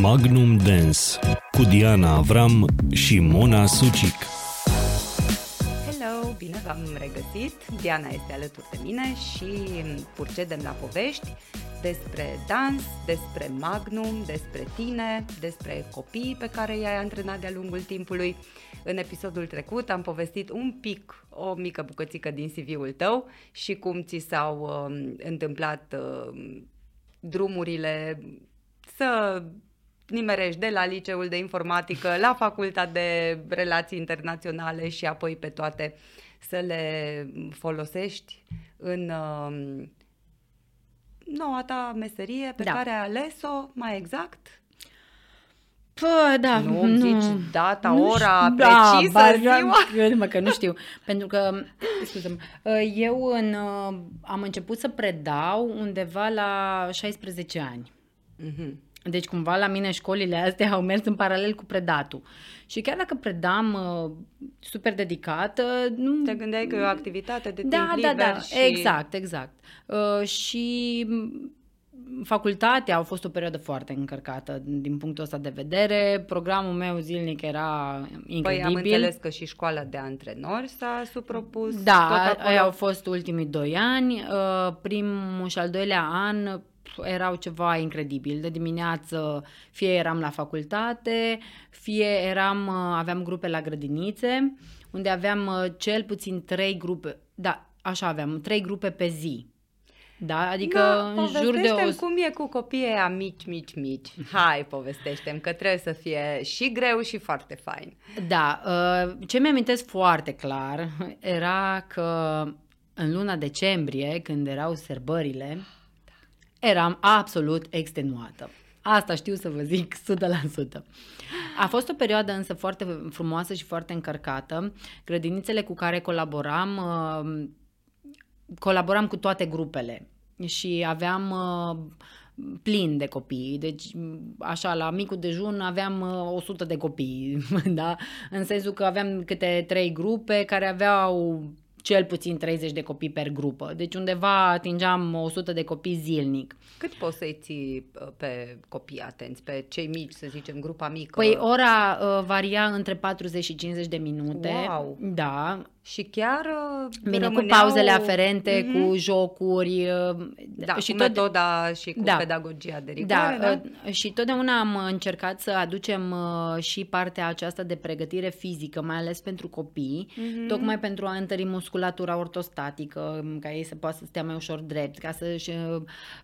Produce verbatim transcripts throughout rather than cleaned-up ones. Magnum Dance cu Diana Avram și Mona Sucic. Hello, bine v-am regăsit! Diana este alături de mine și procedem la povești despre dans, despre Magnum, despre tine, despre copiii pe care i-ai antrenat de-a lungul timpului. În episodul trecut am povestit un pic, o mică bucățică din C V-ul tău și cum ți s-au uh, întâmplat uh, drumurile să nimerești de la Liceul de Informatică la Facultatea de Relații Internaționale și apoi pe toate să le folosești în uh, noua ta meserie pe da. care ai ales-o, mai exact? Pă, da. Nu, nu zici data, nu ora știu, precisă, da, ziua? Numai că nu știu, pentru că, scuze-mă, eu în, am început să predau undeva la șaisprezece ani. Mm-hmm. Deci cumva la mine școlile astea au mers în paralel cu predatul. Și chiar dacă predam super dedicată, nu... Te gândeai că e o activitate de timp da, liber da, da. și... Exact, exact. Uh, și facultatea a fost o perioadă foarte încărcată din punctul ăsta de vedere. Programul meu zilnic era incredibil. Păi am înțeles că și școala de antrenori s-a supropus. Da, aia au fost ultimii doi ani. Uh, primul și al doilea an... erau ceva incredibil. De dimineață fie eram la facultate, fie eram, aveam grupe la grădinițe, unde aveam cel puțin trei grupe, da, așa aveam, trei grupe pe zi. Da, adică da, în jur de o... cum e cu copiii aia mici, mici, mici. Hai, povestește-mi că trebuie să fie și greu și foarte fain. Da, ce mi-amintesc foarte clar era că în luna decembrie, când erau sărbările, eram absolut extenuată. Asta știu să vă zic o sută la sută. A fost o perioadă însă foarte frumoasă și foarte încărcată. Grădinițele cu care colaboram, colaboram cu toate grupele și aveam plin de copii. Deci așa, la micul dejun aveam o sută de copii, da? În sensul că aveam câte trei grupe care aveau... cel puțin treizeci de copii per grupă. Deci undeva atingeam o sută de copii zilnic. Cât poți să-i ții pe copii atenți, pe cei mici, să zicem, grupa mică? Păi ora uh, varia între patruzeci și cincizeci de minute. Wow! Da. Și chiar uh, bine, rămâneau... cu pauzele aferente, mm-hmm. cu jocuri. Uh, da, și cu tot... metoda și cu da. pedagogia de rigoare. Da, da? Uh, și totdeauna am încercat să aducem uh, și partea aceasta de pregătire fizică, mai ales pentru copii, mm-hmm. tocmai pentru a întări musculatura ortostatică, ca ei să poată să stea mai ușor drept, ca să-și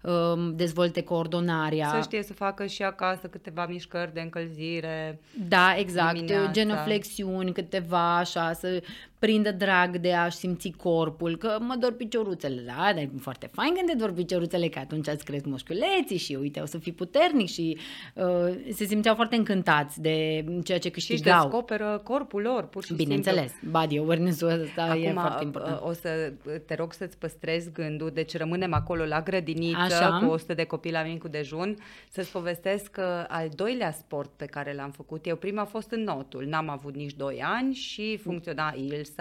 uh, dezvolte coordonarea. Să știe să facă și acasă câteva mișcări de încălzire. Da, exact. Dimineața. Genoflexiuni, câteva așa, să... prindă drag de a-și simți corpul, că mă dor picioruțele, da, dar e foarte fain când te dor picioruțele, că atunci îți cresc mușchiuleții și uite, o să fii puternic și uh, se simțeau foarte încântați de ceea ce câștigau. Și își descoperă corpul lor, pur și simplu. Bineînțeles, body awareness-ul ăsta Acum, e foarte important. Acum o să te rog să-ți păstrezi gândul, deci rămânem acolo la grădiniță Așa. cu o sută de copii la micul dejun, să-ți povestesc că al doilea sport pe care l-am făcut, eu prima a fost în notul, n-am avut nici doi ani și funcționa I L S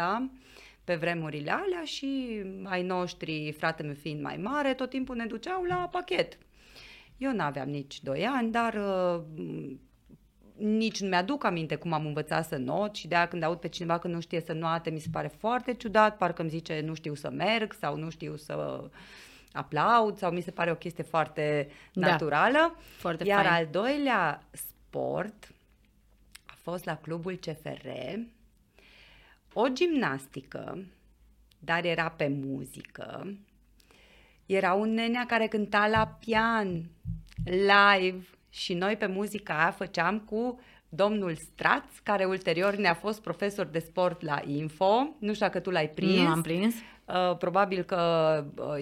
pe vremurile alea și ai noștri, fratele meu fiind mai mare, tot timpul ne duceau la pachet. Eu n-aveam nici doi ani, dar uh, nici nu mi-aduc aminte cum am învățat să not și de-aia când aud pe cineva că nu știe să noate, mi se pare foarte ciudat, parcă îmi zice nu știu să merg sau nu știu să aplaud sau mi se pare o chestie foarte naturală. Da, foarte Iar fain. Al doilea sport a fost la clubul C F R, o gimnastică, dar era pe muzică, era un nenea care cânta la pian, live și noi pe muzica aia făceam cu domnul Straț, care ulterior ne-a fost profesor de sport la Info, nu știu dacă tu l-ai prins. Nu am prins. Uh, probabil că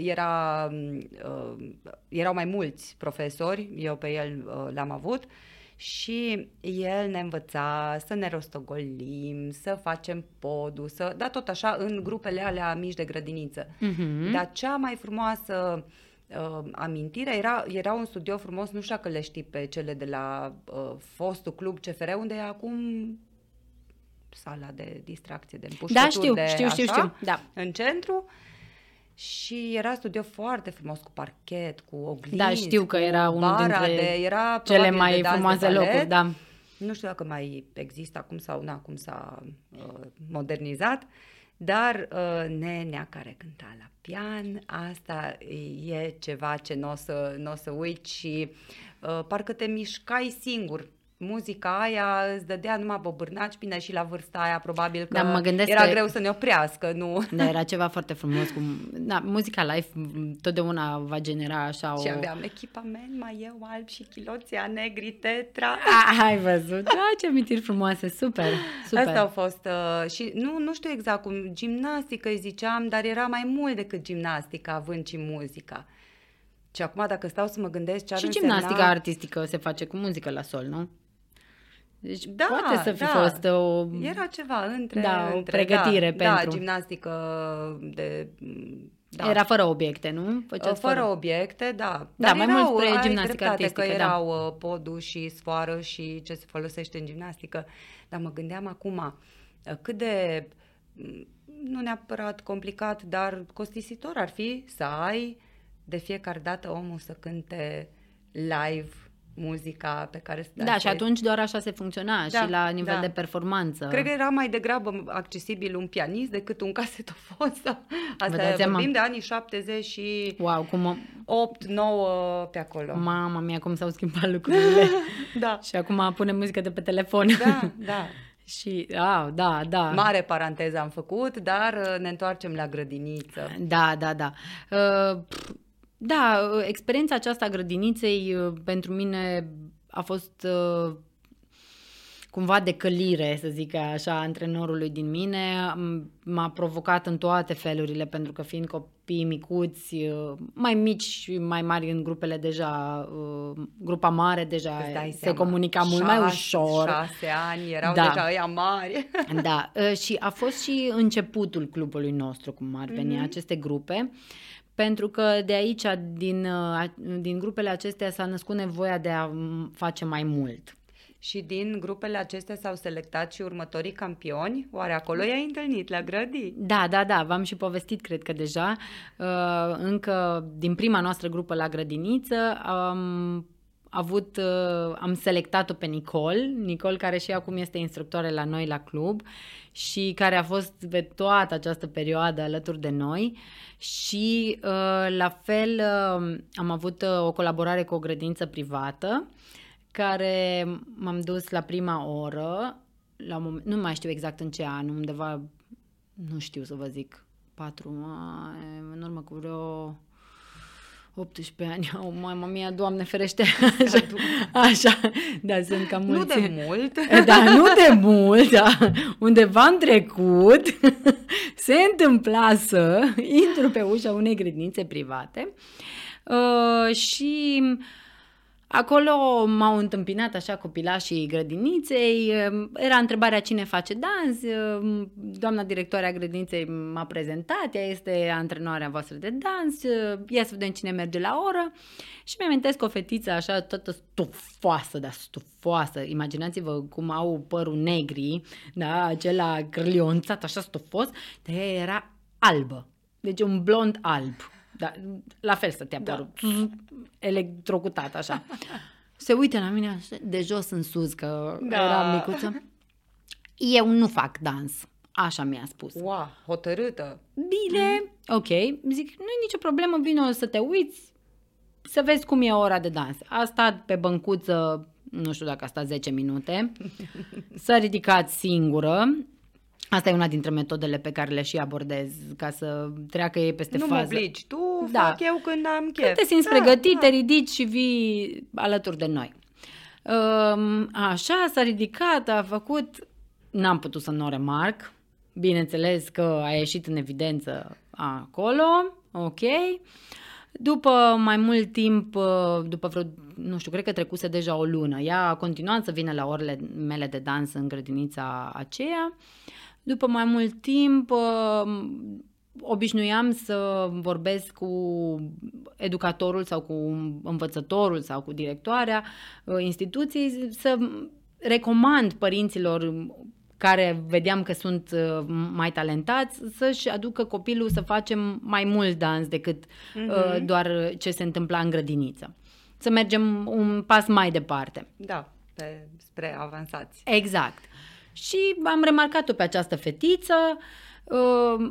era, uh, erau mai mulți profesori, eu pe el uh, l-am avut. Și el ne învăța să ne rostogolim, să facem podul, să, da, tot așa în grupele alea mici de grădiniță. Mm-hmm. Dar cea mai frumoasă uh, amintire era, era un studio frumos, nu știu că le știi pe cele de la uh, fostul club C F R, unde e acum sala de distracție, de împușcături, da, știu, de știu, așa, știu, știu. Da. În centru. Și era studio foarte frumos, cu parchet, cu oglinzi. Da, știu că era unul dintre de, era cele mai frumoase locuri, da. Nu știu dacă mai există acum sau nu, acum s-a uh, modernizat, dar uh, nenea care cânta la pian, asta e ceva ce n-o să, n-o să uiți și uh, parcă te mișcai singur. Muzica aia îți dădea numai bobârnaci, bine și la vârsta aia probabil că da, era că... greu să ne oprească, nu? Da, era ceva foarte frumos. Cu... Da, muzica live totdeauna va genera așa o... Și aveam echipament, mai eu alb și chiloția negri, tetra. A, ai văzut? Da, ce amintiri frumoase, super, super. Asta au fost uh, și nu, nu știu exact cum, gimnastică îi ziceam, dar era mai mult decât gimnastică, având și muzica. Și acum dacă stau să mă gândesc ce ar însemna... Și gimnastica artistică se face cu muzică la sol, nu? Deci da, poate să fi da. fost o... Era ceva între... Da, între, o pregătire da, pentru... Da, gimnastică de... Da. Era fără obiecte, nu? Făceați fără, fără obiecte, da. Dar da, mai mult spre gimnastică artistică, că erau da. podul și sfoară și ce se folosește în gimnastică. Dar mă gândeam acum cât de... Nu neapărat complicat, dar costisitor ar fi să ai de fiecare dată omul să cânte live muzica pe care... Da, da și atunci doar așa se funcționa da, și la nivel da. de performanță. Cred că era mai degrabă accesibil un pianist decât un casetofon. Asta vorbim de anii șaptezeci și wow, cum... opt, nouă pe acolo. Mama mia, cum s-au schimbat lucrurile. Da. Și acum punem muzică de pe telefon. Da, da. Și, a, da, da. Mare paranteză am făcut, dar ne întoarcem la grădiniță. Da, da, da. Uh, Da, experiența aceasta a grădiniței pentru mine a fost uh, cumva de călire, să zic așa, antrenorului din mine. M-a provocat în toate felurile, pentru că fiind copii micuți, uh, mai mici și mai mari în grupele deja, uh, grupa mare deja se seama. comunica șase, mult mai ușor. Șase ani, erau da. deja ăia mari. Da, uh, și a fost și începutul clubului nostru, cum ar veni mm-hmm. aceste grupe. Pentru că de aici, din, din grupele acestea, s-a născut nevoia de a face mai mult. Și din grupele acestea s-au selectat și următorii campioni? Oare acolo i-ai întâlnit la grădini? Da, da, da, v-am și povestit, cred că deja. Încă din prima noastră grupă la grădiniță am avut, am selectat-o pe Nicole, Nicole care și acum este instructoare la noi la club și care a fost pe toată această perioadă alături de noi. Și la fel am avut o colaborare cu o grădință privată care m-am dus la prima oră, la un moment, nu mai știu exact în ce an, undeva, nu știu să vă zic, patru mai, în urmă cu vreo optsprezece ani, oh, mama mia, Doamne ferește, așa, așa, da, sunt cam mulți. Nu de mult. Da, nu de mult, da, undeva în trecut se întâmpla să intru pe ușa unei grădinițe private uh, și acolo m-au întâmpinat așa copilașii grădiniței, era întrebarea cine face dans, doamna directoarea grădiniței m-a prezentat, ea este antrenoarea voastră de dans, ia să vedem cine merge la oră și mi-amintesc o fetiță așa toată stufoasă, dar stufoasă, imaginați-vă cum au părul negri, da, acela crlionțat așa stufos, dar ea era albă, deci un blond alb. Da, la fel stătea da. părul, electrocutat așa. Se uită la mine de jos în sus, că da. era micuță. Eu nu fac dans, așa mi-a spus. Wow, hotărâtă. Bine, mm. ok, zic, nu-i nicio problemă, vino să te uiți, să vezi cum e ora de dans. A stat pe băncuță, nu știu dacă a stat zece minute, s-a ridicat singură. Asta e una dintre metodele pe care le și abordez, ca să treacă ei peste nu fază. Nu mă obligi, tu da. fac eu când am chef. Când te simți da, pregătit, da. te ridici și vii alături de noi. Așa, s-a ridicat, a făcut, n-am putut să nu o remarc, bineînțeles că a ieșit în evidență acolo, ok. După mai mult timp, după vreo, nu știu, cred că trecuse deja o lună, ea a continuat să vină la orele mele de dans în grădinița aceea. După mai mult timp, obișnuiam să vorbesc cu educatorul sau cu învățătorul sau cu directoarea instituției, să recomand părinților care vedeam că sunt mai talentați, să-și aducă copilul să facem mai mult dans decât mm-hmm. doar ce se întâmpla în grădiniță. Să mergem un pas mai departe. Da, pe, spre avansați. Exact. Și am remarcat-o pe această fetiță, uh,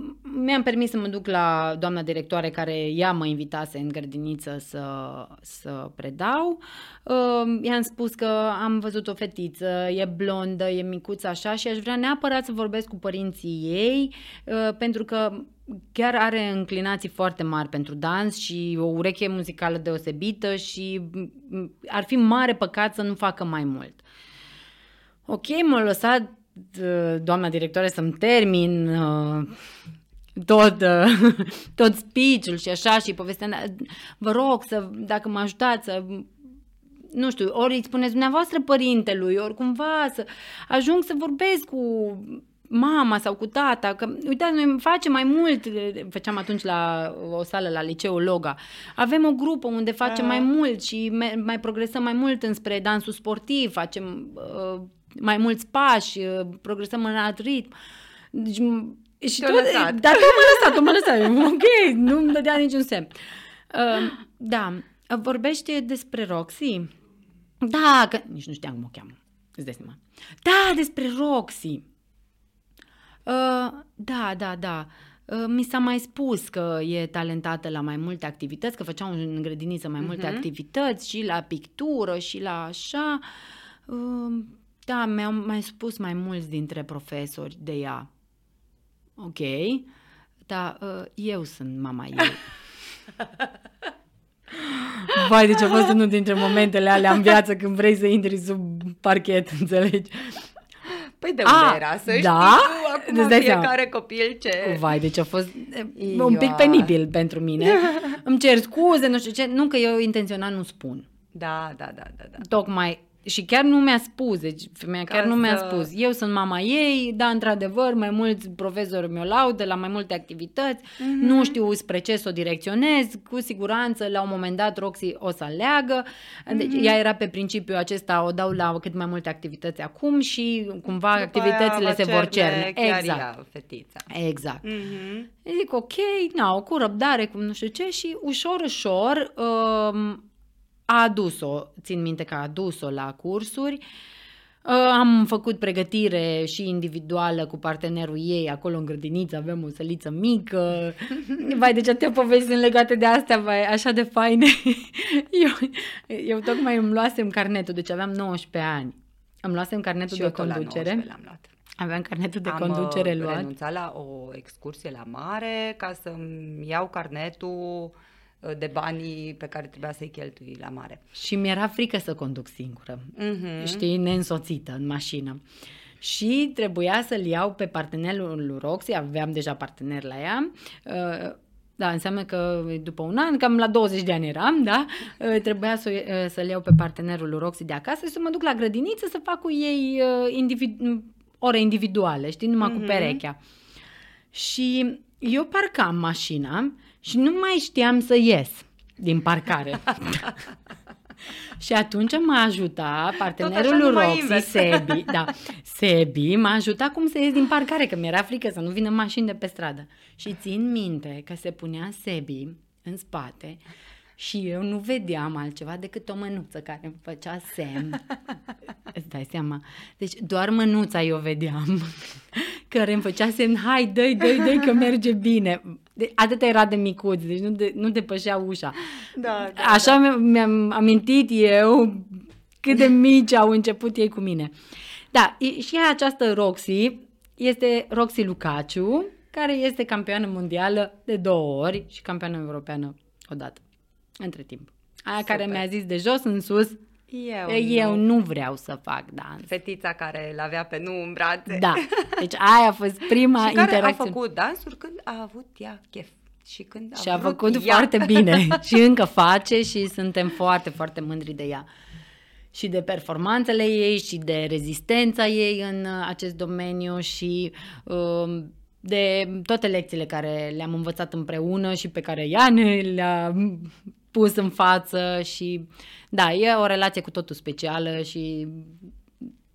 mi-am permis să mă duc la doamna directoare care ea mă invitase în grădiniță să, să predau. Uh, i-am spus că am văzut o fetiță, e blondă, e micuță așa și aș vrea neapărat să vorbesc cu părinții ei, uh, pentru că chiar are înclinații foarte mari pentru dans și o ureche muzicală deosebită și ar fi mare păcat să nu facă mai mult. Ok, m-a lăsat doamna directoare să-mi termin uh, tot, uh, tot speech-ul și așa și povestea, vă rog să, dacă mă ajutați să, nu știu, ori îi spuneți dumneavoastră părintelui, ori cumva să ajung să vorbesc cu mama sau cu tata, că uitați, noi facem mai mult, făceam atunci la o sală la Liceul Loga, avem o grupă unde facem mai mult și mai progresăm mai mult înspre dansul sportiv, facem uh, mai mulți pași, uh, progresăm în alt ritm. Deci, și tot, dar tu m-a lăsat, tu m-a lăsat, ok, nu-mi dădea niciun semn. Uh, da, vorbește despre Roxy. Da, că nici nu știam cum o cheamă, îți dai seama. Da, despre Roxy. Uh, da, da, da, uh, mi s-a mai spus că e talentată la mai multe activități, că făceam în grădiniță mai multe uh-huh. activități și la pictură și la așa. Uh, da, mi-au mai spus mai mulți dintre profesori de ea. Ok, dar uh, eu sunt mama ei. Vai, deci a fost unul dintre momentele alea în viață când vrei să intri sub parchet, înțelegi? Păi de unde era, să știi, da? Acum fiecare copil ce... Vai, deci a fost Ioa. un pic penibil pentru mine. Îmi cer scuze, nu știu ce, nu că eu intenționat nu spun. Da, da, da, da. da. Tocmai, și chiar nu mi-a spus, deci femeia chiar Ca nu să... mi-a spus. Eu sunt mama ei, da, într-adevăr, mai mulți profesori mi-o laudă la mai multe activități, mm-hmm. nu știu spre ce să o direcționez, cu siguranță la un moment dat Roxy o să aleagă. Deci mm-hmm. ea era pe principiul acesta, o dau la cât mai multe activități acum și cumva după activitățile se vor cerne. Exact. Ea, fetița. Exact. Mm-hmm. Zic, ok, na, cu răbdare, cum nu știu ce și ușor, ușor... Um, A adus-o, țin minte că a adus-o la cursuri, am făcut pregătire și individuală cu partenerul ei, acolo în grădiniță aveam o săliță mică, vai, deci atâtea povești sunt legate de astea, vai, așa de faine. Eu, eu tocmai îmi luasem carnetul, deci aveam nouăsprezece ani, îmi luasem carnetul de conducere. Și eu l-am luat. Aveam carnetul de conducere luat. Am renunțat la o excursie la mare ca să-mi iau carnetul de banii pe care trebuia să-i cheltui la mare. Și mi-era frică să conduc singură, mm-hmm. știi, neînsoțită în mașină. Și trebuia să-l iau pe partenerul lui Roxy, aveam deja partener la ea, da, înseamnă că după un an, cam la douăzeci de ani eram, da, trebuia să, să-l iau pe partenerul lui Roxy de acasă și să mă duc la grădiniță să fac cu ei individu- ore individuale, știi, numai mm-hmm. cu perechea. Și eu parcam mașina și nu mai știam să ies din parcare. Și atunci m-a ajutat partenerul lui Roxy, Sebi, da, Sebi m-a ajutat cum să ies din parcare, că mi-era frică să nu vină mașini de pe stradă. Și țin minte că se punea Sebi în spate și eu nu vedeam altceva decât o mânuță care îmi făcea semn. Îți dai seama? Deci doar mânuța eu vedeam, care îmi făcea semn, hai, dă-i, dă-i, dă-i, că merge bine. De, atât era de micuț, deci nu, de, nu depășea ușa. Da, da, Așa da. mi-am amintit eu cât de mici au început ei cu mine. Da, și ea, această Roxy, este Roxy Lucaciu, care este campioană mondială de două ori și campioană europeană odată, între timp. Aia Super. Care mi-a zis de jos în sus, Eu, Eu nu. nu vreau să fac dans. Fetița care l-avea pe nu în brațe. Da, deci aia a fost prima interacțiune. Și care interacțiune. A făcut dansuri când a avut ea chef. Și când a, și a făcut ea. Foarte bine. Și încă face și suntem foarte, foarte mândri de ea. Și de performanțele ei și de rezistența ei în acest domeniu și de toate lecțiile care le-am învățat împreună și pe care ea ne le-a... pus în față și da, e o relație cu totul specială și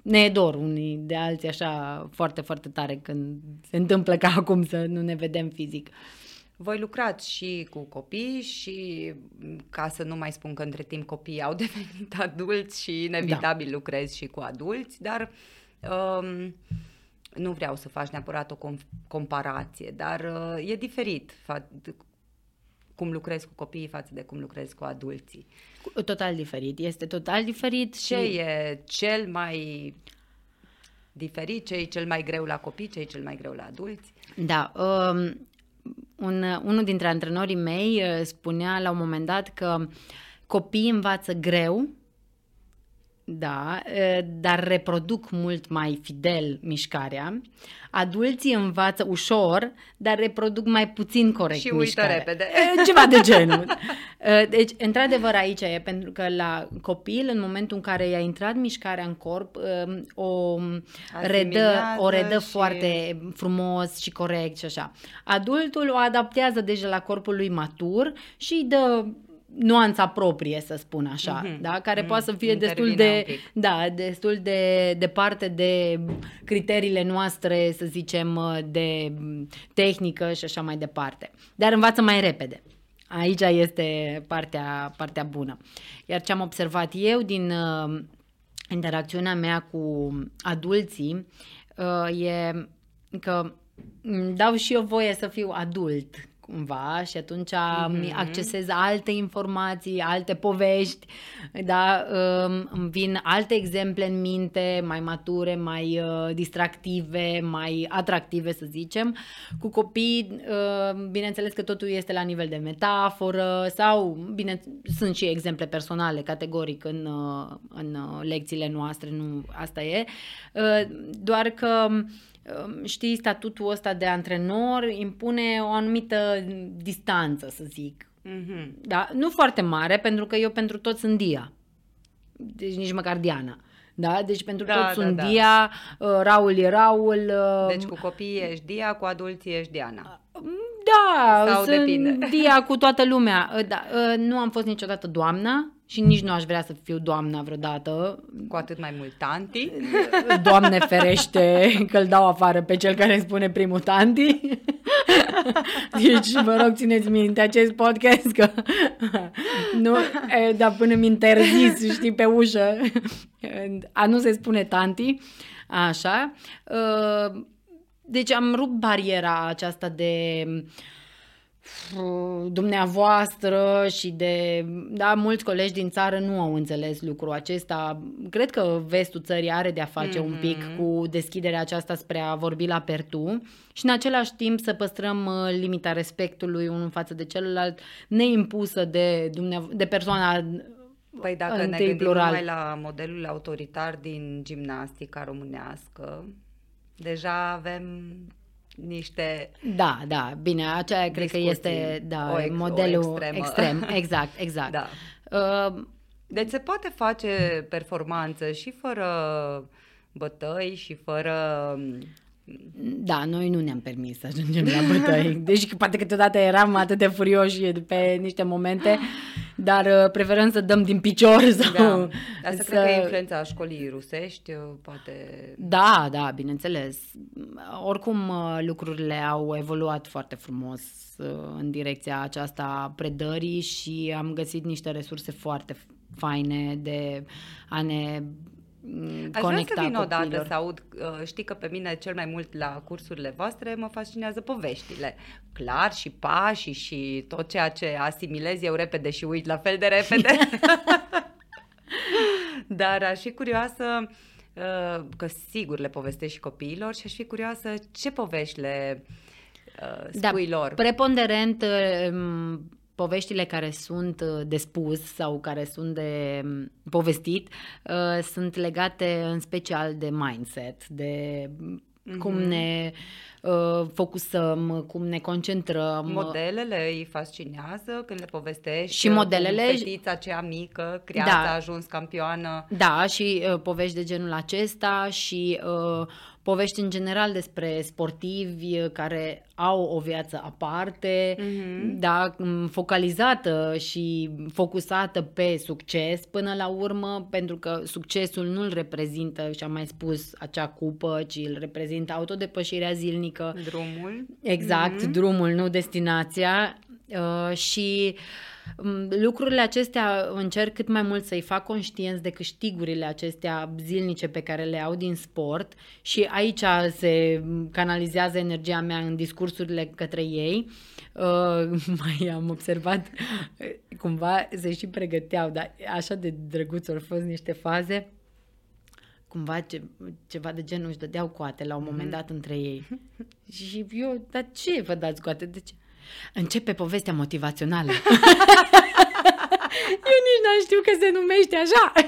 ne e dor unii de alții așa foarte, foarte tare când se întâmplă ca acum să nu ne vedem fizic. Voi lucrați și cu copii și, ca să nu mai spun că între timp copiii au devenit adulți și inevitabil da. lucrezi și cu adulți, dar um, nu vreau să faci neapărat o comparație, dar uh, e diferit fa- cum lucrezi cu copiii față de cum lucrezi cu adulții. Total diferit, este total diferit. Ce și... e cel mai... diferit, ce e cel mai greu la copii, ce e cel mai greu la adulți? Da, um... Un, unul dintre antrenorii mei spunea la un moment dat că copiii învață greu, da, dar reproduc mult mai fidel mișcarea. Adulții învață ușor, dar reproduc mai puțin corect și mișcarea. Și uită repede. Ceva de genul. Deci, într-adevăr, aici e, pentru că la copil, în momentul în care i-a intrat mișcarea în corp, o redă, o redă și... foarte frumos și corect și așa. Adultul o adaptează deja la corpul lui matur și îi dă nuanța proprie, să spun așa, mm-hmm. da? Care mm-hmm. poate să fie destul de, da, destul de departe de criteriile noastre, să zicem, de tehnică și așa mai departe. Dar învață mai repede. Aici este partea, partea bună. Iar ce am observat eu din uh, interacțiunea mea cu adulții uh, e că îmi dau și eu voie să fiu adult cumva și atunci mm-hmm. accesez alte informații, alte povești, da, îmi vin alte exemple în minte, mai mature, mai distractive, mai atractive, să zicem. Cu copii, bineînțeles că totul este la nivel de metaforă sau, bine, sunt și exemple personale, categoric, în, în lecțiile noastre, nu asta e, doar că știi, statutul ăsta de antrenor impune o anumită distanță, să zic. Mm-hmm. Da? Nu foarte mare, pentru că eu pentru toți sunt Dia. Deci nici măcar Diana. Da? Deci pentru da, toți da, sunt da. Dia, Raul e Raul. Deci cu copiii ești Dia, cu adulții ești Diana. Da, sau sunt depinde. Dia cu toată lumea. Da, nu am fost niciodată doamna. Și nici nu aș vrea să fiu doamna vreodată. Cu atât mai mult tanti. Doamne ferește că îl dau afară pe cel care spune primul tanti. Deci vă rog, țineți minte acest podcast că nu, e, dar până mi interzis, știi, pe ușă. A nu se spune tanti. Așa. Deci am rupt bariera aceasta de... dumneavoastră și de, da, mulți colegi din țară nu au înțeles lucrul acesta. Cred că vestul țării are de a face mm-hmm. un pic cu deschiderea aceasta spre a vorbi la per tu și în același timp să păstrăm limita respectului unul față de celălalt, neimpusă de, de persoana. Păi dacă ne gândim plural. Numai la modelul autoritar din gimnastica românească, deja avem niște... Da, da, bine, aceea cred că este da, ex- modelul extrem, exact, exact. Da. Uh, deci se poate face performanță și fără bătăi și fără... Da, noi nu ne-am permis să ajungem la bătăi, deci poate câteodată eram atât de furioși pe niște momente, dar preferăm să dăm din picior sau... Da. Asta să... cred că e influența școlii rusești, poate... Da, da, bineînțeles. Oricum lucrurile au evoluat foarte frumos în direcția aceasta predării și am găsit niște resurse foarte faine de a ne... Aș vrea să vin odată să aud, știi că pe mine cel mai mult la cursurile voastre mă fascinează poveștile, clar, și pașii și tot ceea ce asimilez eu repede și uit la fel de repede. Dar aș fi curioasă, că sigur le povestesc și copiilor, și aș fi curioasă ce povești le spui da, lor. Preponderent poveștile care sunt de spus sau care sunt de povestit uh, sunt legate în special de mindset, de mm-hmm. cum ne uh, focusăm, cum ne concentrăm. Modelele îi fascinează când le povestești. Și modelele. Fetița cea mică, creața da, a ajuns campioană. Da, și uh, povești de genul acesta și... Uh, povești în general despre sportivi care au o viață aparte, mm-hmm. da, focalizată și focusată pe succes până la urmă, pentru că succesul nu îl reprezintă, și am mai spus, acea cupă, ci îl reprezintă autodepășirea zilnică. Drumul. Exact, mm-hmm. drumul, nu destinația. Uh, și lucrurile acestea încerc cât mai mult să-i fac conștienți de câștigurile acestea zilnice pe care le au din sport, și aici se canalizează energia mea în discursurile către ei. Uh, mai am observat cumva se și pregăteau, dar așa de drăguț au fost niște faze, cumva ce, ceva de genul, își dădeau coate la un moment dat între ei și eu, dar ce vă dați coate? De ce? Începe povestea motivațională. Eu nici n-am știut că se numește așa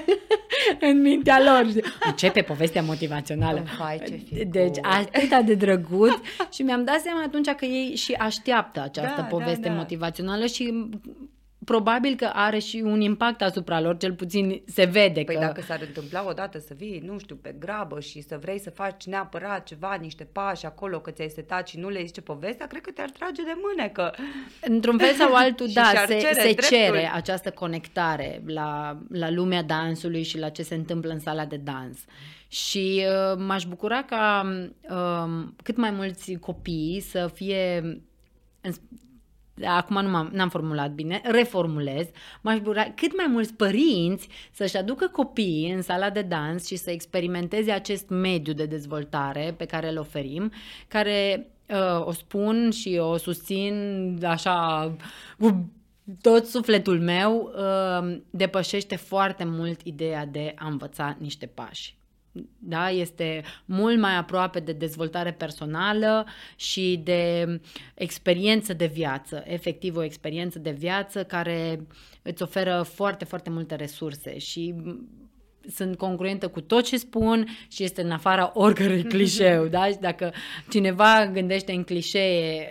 în mintea lor. Începe povestea motivațională. Vai, deci atât de drăguț. Și mi-am dat seama atunci că ei și așteaptă această da, poveste da, da. motivațională și probabil că are și un impact asupra lor, cel puțin se vede. Păi că... dacă s-ar întâmpla odată să vii, nu știu, pe grabă și să vrei să faci neapărat ceva, niște pași acolo că ți-ai setat și nu le zice povestea, cred că te-ar trage de mânecă. Într-un fel sau altul, da, se, cere, se cere această conectare la, la lumea dansului și la ce se întâmplă în sala de dans. Și uh, m-aș bucura ca uh, cât mai mulți copii să fie... În, acum nu m-am, n-am formulat bine, reformulez, m-aș bucura cât mai mulți părinți să-și aducă copiii în sala de dans și să experimenteze acest mediu de dezvoltare pe care îl oferim, care uh, o spun și o susțin așa cu tot sufletul meu, uh, depășește foarte mult ideea de a învăța niște pași. Da, este mult mai aproape de dezvoltare personală și de experiență de viață, efectiv o experiență de viață care îți oferă foarte, foarte multe resurse, și sunt congruentă cu tot ce spun și este în afara oricărui clișeu, da? Și dacă cineva gândește în clișee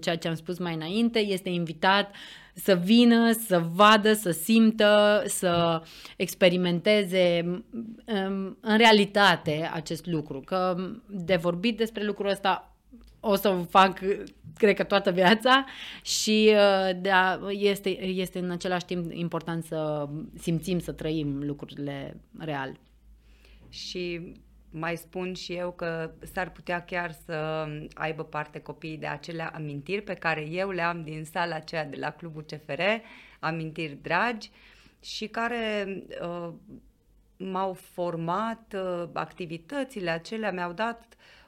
ceea ce am spus mai înainte, este invitat să vină, să vadă, să simtă, să experimenteze în realitate acest lucru. Că de vorbit despre lucrul ăsta o să o fac, cred că, toată viața, și da, este, este în același timp important să simțim, să trăim lucrurile real. Și mai spun și eu că s-ar putea chiar să aibă parte copiii de acele amintiri pe care eu le am din sala aceea de la Clubul C F R, amintiri dragi și care uh, m-au format, uh, activitățile acelea mi-au dat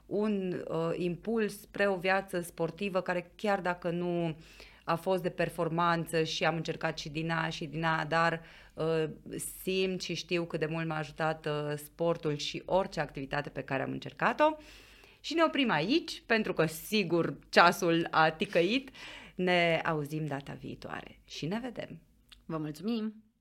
un uh, impuls spre o viață sportivă care, chiar dacă nu a fost de performanță și am încercat și din a și din a, dar uh, simt și știu cât de mult m-a ajutat uh, sportul și orice activitate pe care am încercat-o. Și ne oprim aici, pentru că sigur ceasul a ticăit. Ne auzim data viitoare și ne vedem. Vă mulțumim!